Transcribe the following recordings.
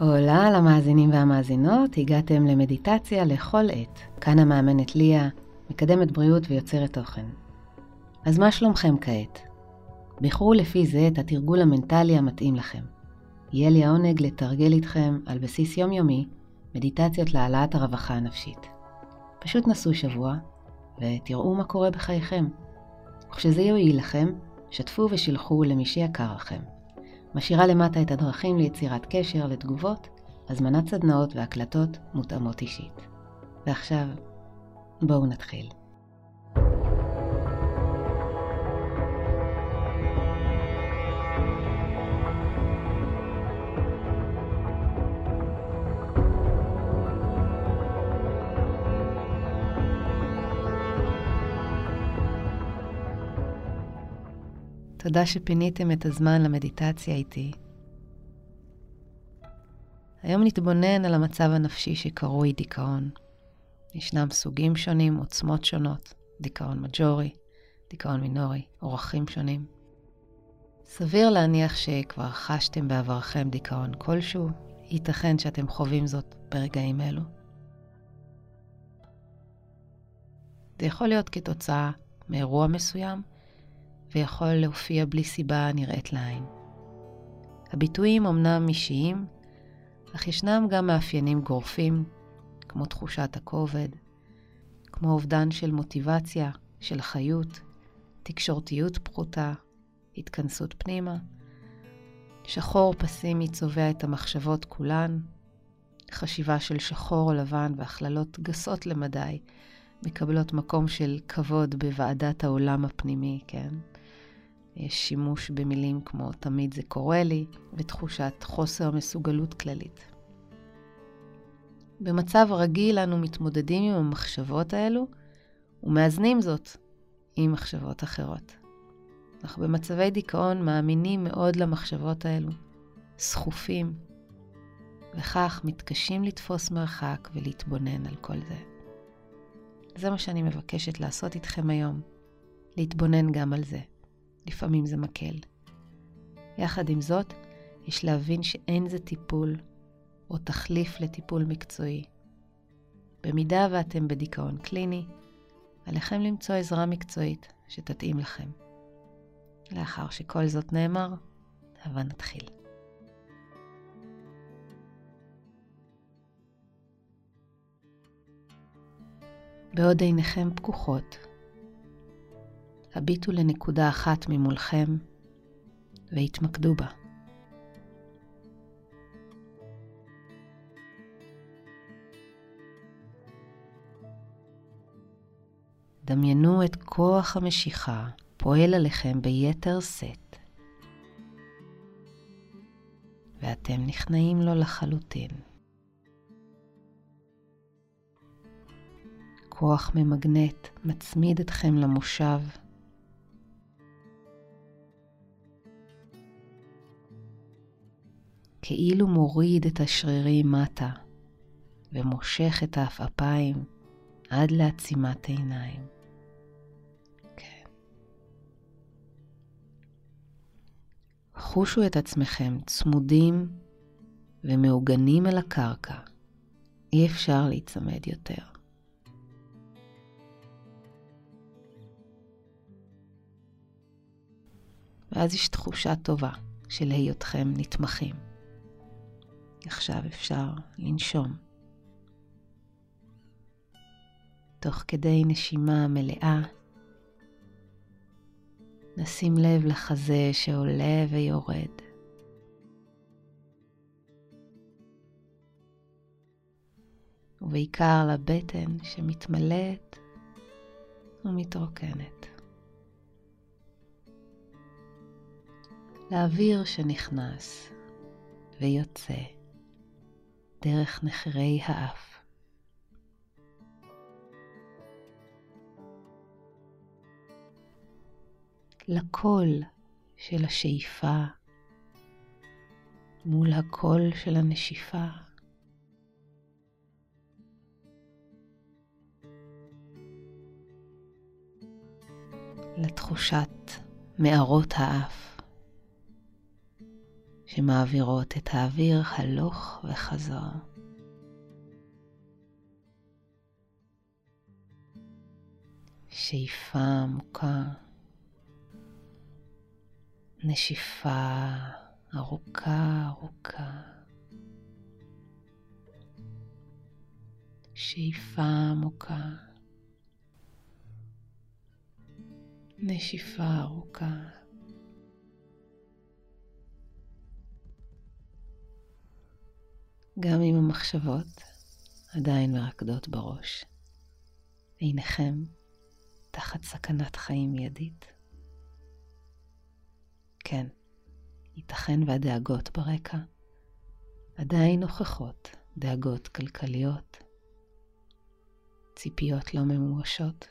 הולה למאזינים והמאזינות, הגעתם למדיטציה לכל עת. כאן המאמנת ליה, מקדמת בריאות ויוצרת תוכן. אז מה שלומכם כעת? בחרו לפי זה את התרגול המנטלי המתאים לכם. יהיה לי העונג לתרגל איתכם על בסיס יומיומי מדיטציות להעלאת הרווחה הנפשית. פשוט נסו שבוע ותראו מה קורה בחייכם. וכשזה יועיל לכם, שתפו ושילחו למי שיקר לכם. משאירה למטה את הדרכים ליצירת קשר ותגובות, הזמנת סדנאות והקלטות מותאמות אישית. ועכשיו, בואו נתחיל. תודה שפיניתם את הזמן למדיטציה איתי. היום נתבונן על המצב הנפשי שקרוי דיכאון. ישנם סוגים שונים, עוצמות שונות, דיכאון מג'ורי, דיכאון מינורי, אורחים שונים. סביר להניח שכבר חשתם בעברכם דיכאון כלשהו, ייתכן שאתם חווים זאת ברגעים אלו. זה יכול להיות כתוצאה מאירוע מסוים, ויכול להופיע בלי סיבה נראית לעין. הביטויים אמנם אישיים, אך ישנם גם מאפיינים גורפים, כמו תחושת הכובד, כמו אובדן של מוטיבציה, של חיות, תקשורתיות פחותה, התכנסות פנימה, שחור פסימי צובע את המחשבות כולן, חשיבה של שחור או לבן והכללות גסות למדי, מקבלות מקום של כבוד בוועדת העולם הפנימי, כן? יש שימוש במילים כמו תמיד זה קורה לי, ותחושת חוסר מסוגלות כללית. במצב רגיל אנו מתמודדים עם המחשבות האלו, ומאזנים זאת עם מחשבות אחרות. אך במצבי דיכאון מאמינים מאוד למחשבות האלו, סחופים, וכך מתקשים לתפוס מרחק ולהתבונן על כל זה. זה מה שאני מבקשת לעשות איתכם היום, להתבונן גם על זה. לפעמים זה מקל. יחד עם זאת, יש להבין שאין זה טיפול או תחליף לטיפול מקצועי. במידה ואתם בדיכאון קליני, עליכם למצוא עזרה מקצועית שתתאים לכם. לאחר שכל זאת נאמר, אבל נתחיל. בעוד עיניכם פקוחות, הביטו לנקודה אחת ממולכם והתמקדו בה. דמיינו את כוח המשיכה פועל עליכם ביתר סט, ואתם נכנעים לו לחלוטין. כוח ממגנט מצמיד אתכם למושב. כאילו מוריד את השרירים מטה ומושך את האפאפיים עד לעצימת העיניים. כן. חושו את עצמכם צמודים ומעוגנים אל הקרקע. אי אפשר להצמד יותר. ואז יש תחושה טובה של היותכם נתמכים. עכשיו אפשר לנשום. תוך כדי נשימה מלאה, נשים לב לחזה שעולה ויורד. ובעיקר לבטן שמתמלאת ומתרוקנת. לאוויר שנכנס ויוצא דרך נחירי האף. לקול של השאיפה מול הקול של הנשיפה. לתחושת מערות האף. שמעבירות את האוויר הלוך וחזור. שאיפה עמוקה, נשיפה ארוכה ארוכה. שאיפה עמוקה, נשיפה ארוכה. גם אם המחשבות עדיין מרקדות בראש, עיניכם תחת סכנת חיים מיידית. כן, ייתכן והדאגות ברקע עדיין נוכחות, דאגות כלכליות, ציפיות לא ממומשות,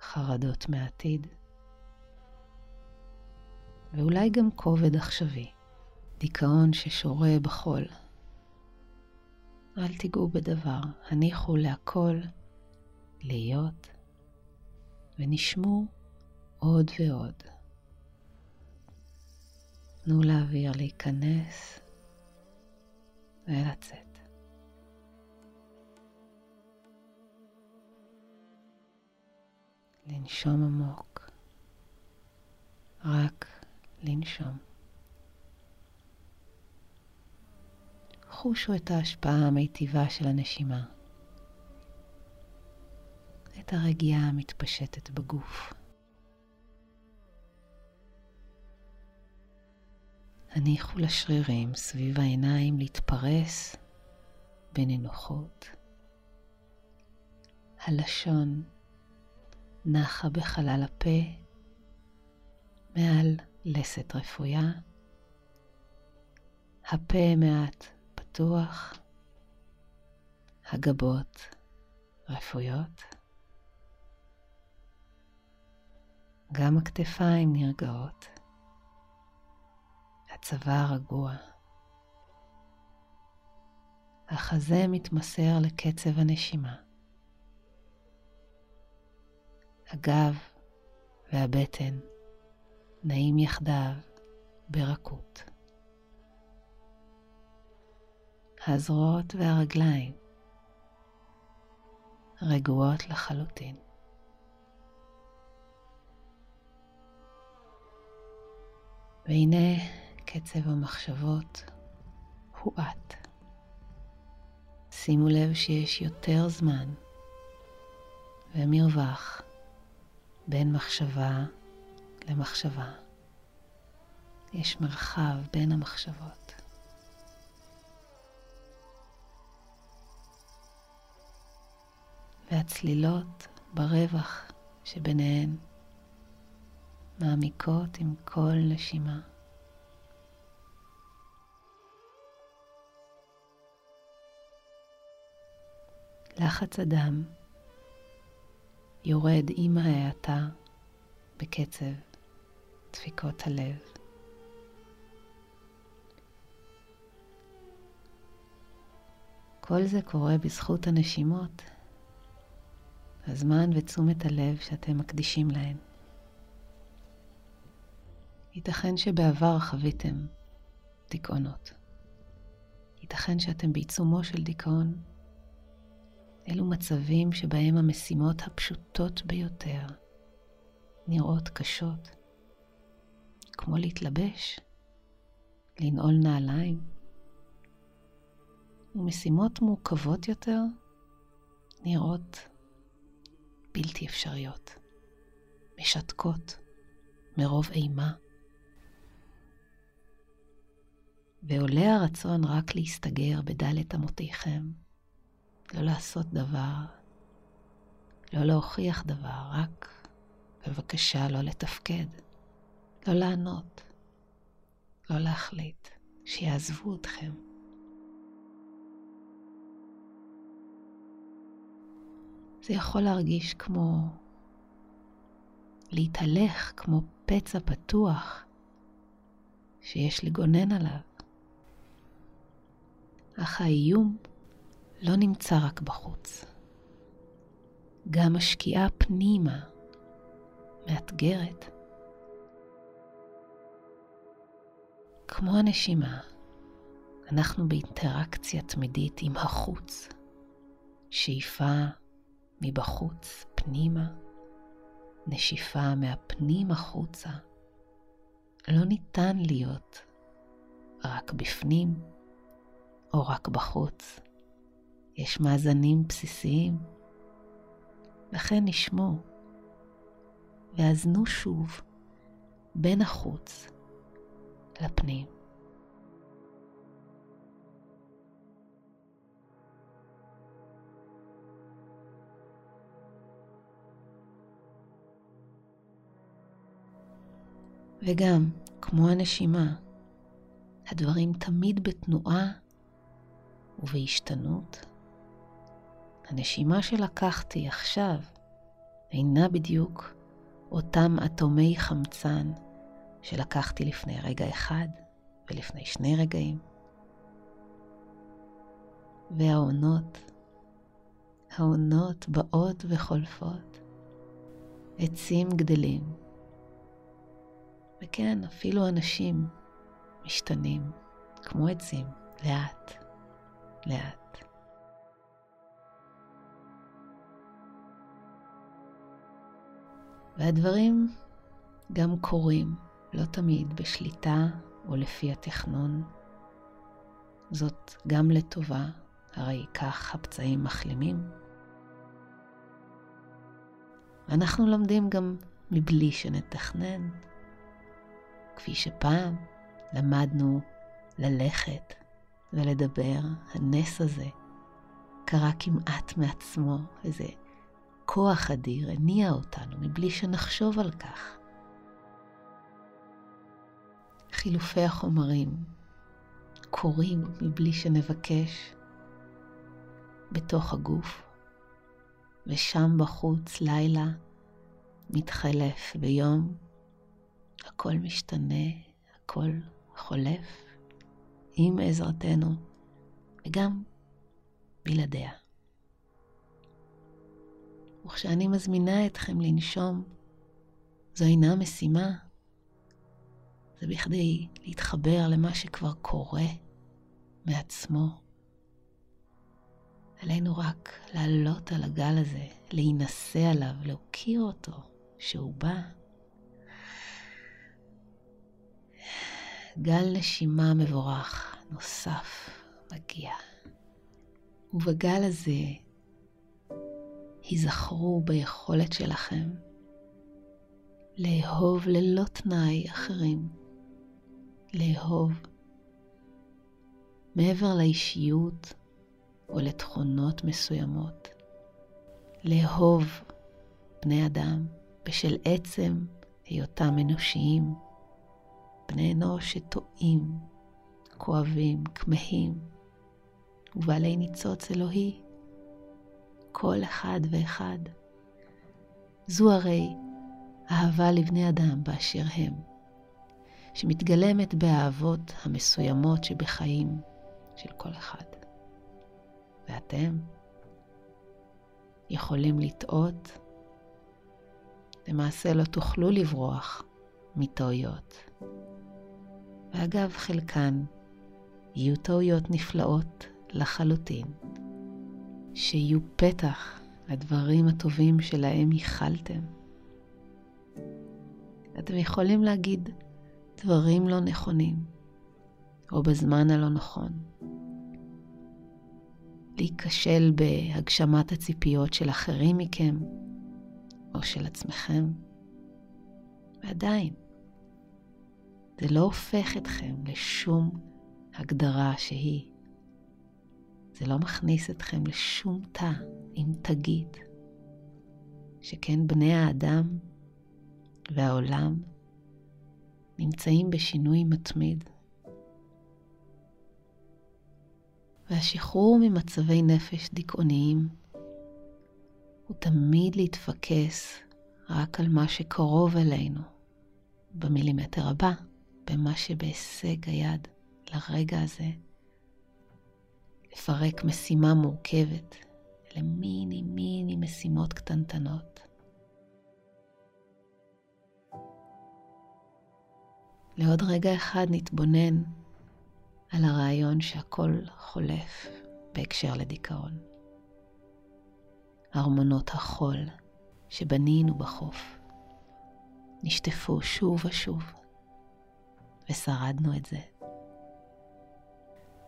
חרדות מהעתיד, ואולי גם כובד עכשווי, דיכאון ששורה בחול. אל תיגעו בדבר, הניחו להכל להיות, ונשמו עוד ועוד. תנו לאוויר להיכנס ולצאת. לנשום עמוק, רק לנשום. חושו את ההשפעה המיטיבה של הנשימה, את הרגיעה המתפשטת בגוף. הניחו לשרירים סביב העיניים להתפרס בנינוחות. הלשון נחה בחלל הפה מעל לסת רפויה. הפה מעט פתוח, הגבות רפויות. גם הכתפיים נרגעות, הצוואר רגוע, החזה מתמסר לקצב הנשימה. הגב והבטן נעים יחדיו ברכות. הזרועות והרגליים רגועות לחלוטין. והנה קצב המחשבות הואט. שימו לב שיש יותר זמן ומרווח בין מחשבה למחשבה. יש מרחב בין המחשבות. והצלילות ברווח שביניהן מעמיקות עם כל נשימה. לחץ הדם יורד עם ההאטה בקצב דפיקות הלב. כל זה קורה בזכות הנשימות, הזמן ותשומת הלב שאתם מקדישים להן. ייתכן שבעבר חוויתם דיכאונות. ייתכן שאתם בעיצומו של דיכאון. אלו מצבים שבהם המשימות הפשוטות ביותר נראות קשות, כמו להתלבש, לנעול נעליים, ומשימות מורכבות יותר נראות בלתי אפשריות, משתקות מרוב אימה. ועולה הרצון רק להסתגר בדלת אמותיכם, לא לעשות דבר, לא להוכיח דבר, רק בבקשה לא לתפקד, לא לענות, לא להחליט, שיעזבו אתכם. זה יכול להרגיש כמו להתהלך, כמו פצע פתוח שיש לגונן עליו. אך האיום לא נמצא רק בחוץ. גם השקיעה פנימה מאתגרת. כמו הנשימה, אנחנו באינטראקציה תמידית עם החוץ. שאיפה מבחוץ פנימה, נשיפה מהפנים החוצה. לא ניתן להיות רק בפנים או רק בחוץ. יש מאזנים בסיסיים, לכן נשמו ואזנו שוב בין החוץ לפנים. וגם, כמו הנשימה, הדברים תמיד בתנועה ובהשתנות. הנשימה שלקחתי עכשיו אינה בדיוק אותם אטומי חמצן שלקחתי לפני רגע אחד ולפני שני רגעים. והעונות באות וחולפות, עצים גדלים. וכן, אפילו אנשים משתנים כמו עצים, לאט, לאט. והדברים גם קורים, לא תמיד בשליטה או לפי התכנון. זאת גם לטובה, הרי כך הפצעים מחלימים. אנחנו לומדים גם מבלי שנתכנן. כפי שפעם למדנו ללכת ולדבר, הנס הזה קרה כמעט מעצמו, איזה כוח אדיר הניע אותנו מבלי שנחשוב על כך. חילופי החומרים קורים מבלי שנבקש, בתוך הגוף, ושם בחוץ לילה מתחלף ביום, הכל משתנה, הכל חולף, עם עזרתנו וגם בלעדיה. וכשאני מזמינה אתכם לנשום, זו אינה משימה, זה בכדי להתחבר למה שכבר קורה מעצמו. עלינו רק לעלות על הגל הזה, להינסה עליו, להוקיר אותו, שהוא בא. גל נשימה מבורך נוסף מגיע, ובגל הזה היזכרו ביכולת שלכם לאהוב ללא תנאי אחרים, לאהוב מעבר לאישיות או לתכונות מסוימות, לאהוב בני אדם בשל עצם היותם אנושיים, בני אנוש שטועים, כואבים, כמהים, ובעלי ניצוץ אלוהי, כל אחד ואחד. זו הרי אהבה לבני אדם באשר הם, שמתגלמת באהבות המסוימות שבחיים של כל אחד. ואתם יכולים לטעות, למעשה לא תוכלו לברוח מטעויות. ואגב, חלקן יהיו טעויות נפלאות לחלוטין, שיהיו פתח לדברים הטובים שלהם ייחלתם. אתם יכולים להגיד דברים לא נכונים, או בזמן הלא נכון. להיכשל בהגשמת הציפיות של אחרים מכם, או של עצמכם. ועדיין, זה לא הופך אתכם לשום הגדרה שהיא. זה לא מכניס אתכם לשום תא עם תגיד, שכן בני האדם והעולם נמצאים בשינוי מתמיד. והשחרור ממצבי נפש דיכאוניים הוא תמיד להתפקס רק על מה שקרוב אלינו, במילימטר הבא, במה שבהישג היד לרגע הזה. לפרק משימה מורכבת למיני מיני משימות קטנטנות. לעוד רגע אחד נתבונן על הרעיון שהכל חולף בהקשר לדיכאון. הרמונות החול שבנינו בחוף נשטפו שוב ושוב, ושרדנו את זה.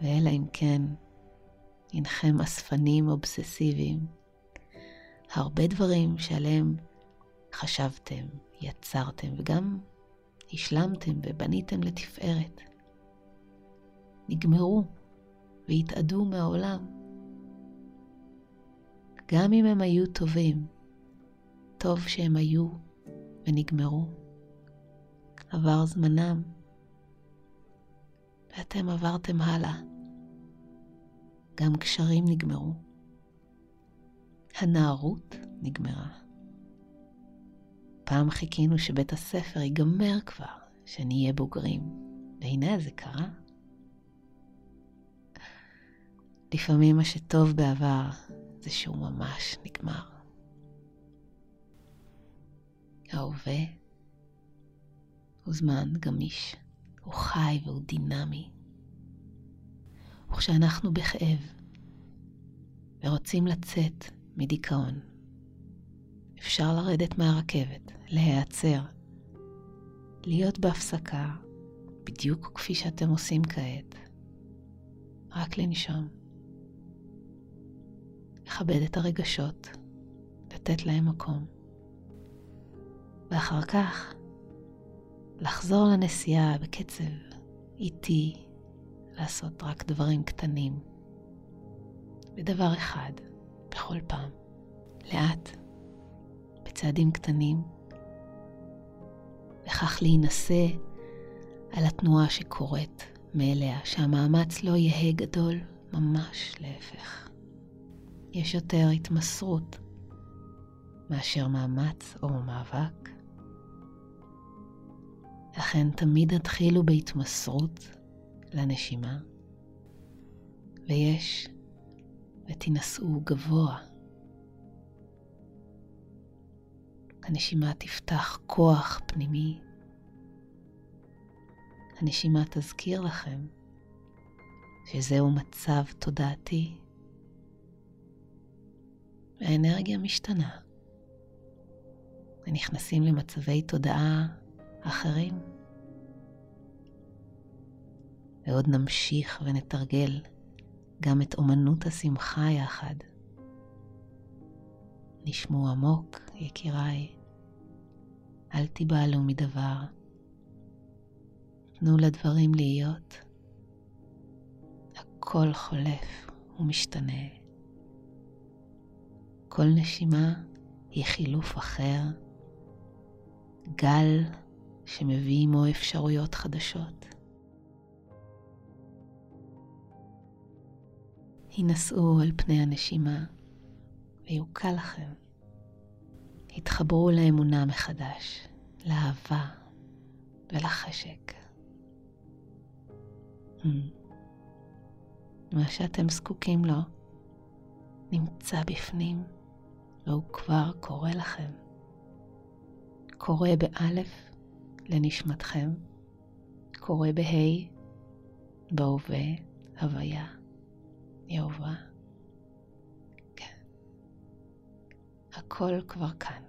ואלא אם כן, אינכם אספנים אובססיביים, הרבה דברים שעליהם חשבתם, יצרתם וגם השלמתם ובניתם לתפארת, נגמרו והתעדו מהעולם. גם אם הם היו טובים, טוב שהם היו ונגמרו. עבר זמנם, ואתם עברתם הלאה. גם קשרים נגמרו. הנערות נגמרה. פעם חיכינו שבית הספר ייגמר כבר, שנהיה בוגרים, והנה זה קרה. לפעמים מה שטוב בעבר זה שהוא ממש נגמר. ההווה הוא זמן גמיש, הוא חי והוא דינמי. וכשאנחנו בכאב ורוצים לצאת מדיכאון, אפשר לרדת מהרכבת, להיעצר, להיות בהפסקה, בדיוק כפי שאתם עושים כעת, רק לנשום, לכבד את הרגשות, לתת להם מקום, ואחר כך לחזור לנסיעה בקצב איטי, לעשות רק דברים קטנים, בדבר אחד, בכל פעם, לאט, בצעדים קטנים, וכך להינסה על התנועה שקורית מאליה, שהמאמץ לא יהיה גדול, ממש להפך. יש יותר התמסרות מאשר מאמץ או מאבק. לכן תמיד התחילו בהתמסרות לנשימה, ויש ותנסו גבוה. הנשימה תפתח כוח פנימי. הנשימה תזכיר לכם שזהו מצב תודעתי. האנרגיה משתנה. ונכנסים למצבי תודעה אחרים. ועוד נמשיך ונתרגל גם את אומנות השמחה יחד. נשמו עמוק, יקיריי. אל תיבהלו מדבר. תנו לדברים להיות. הכל חולף ומשתנה. כל נשימה היא חילוף אחר. גל שמביא עמו אפשרויות חדשות. הינסו על פני הנשימה. ויוקל לכם. התחברו לאמונה מחדש, לאהבה ולחשק. מה שאתם זקוקים לו נמצא בפנים, והוא כבר קורא לכם. קורא באלף לנשמתכם, קורא בהי, בהווה, הוויה, יהובה. הכל כבר כאן,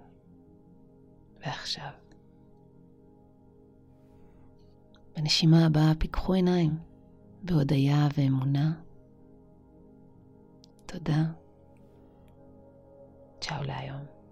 ועכשיו. בנשימה הבאה פיקחו עיניים, בהודעה ואמונה. תודה. צ'או להיום.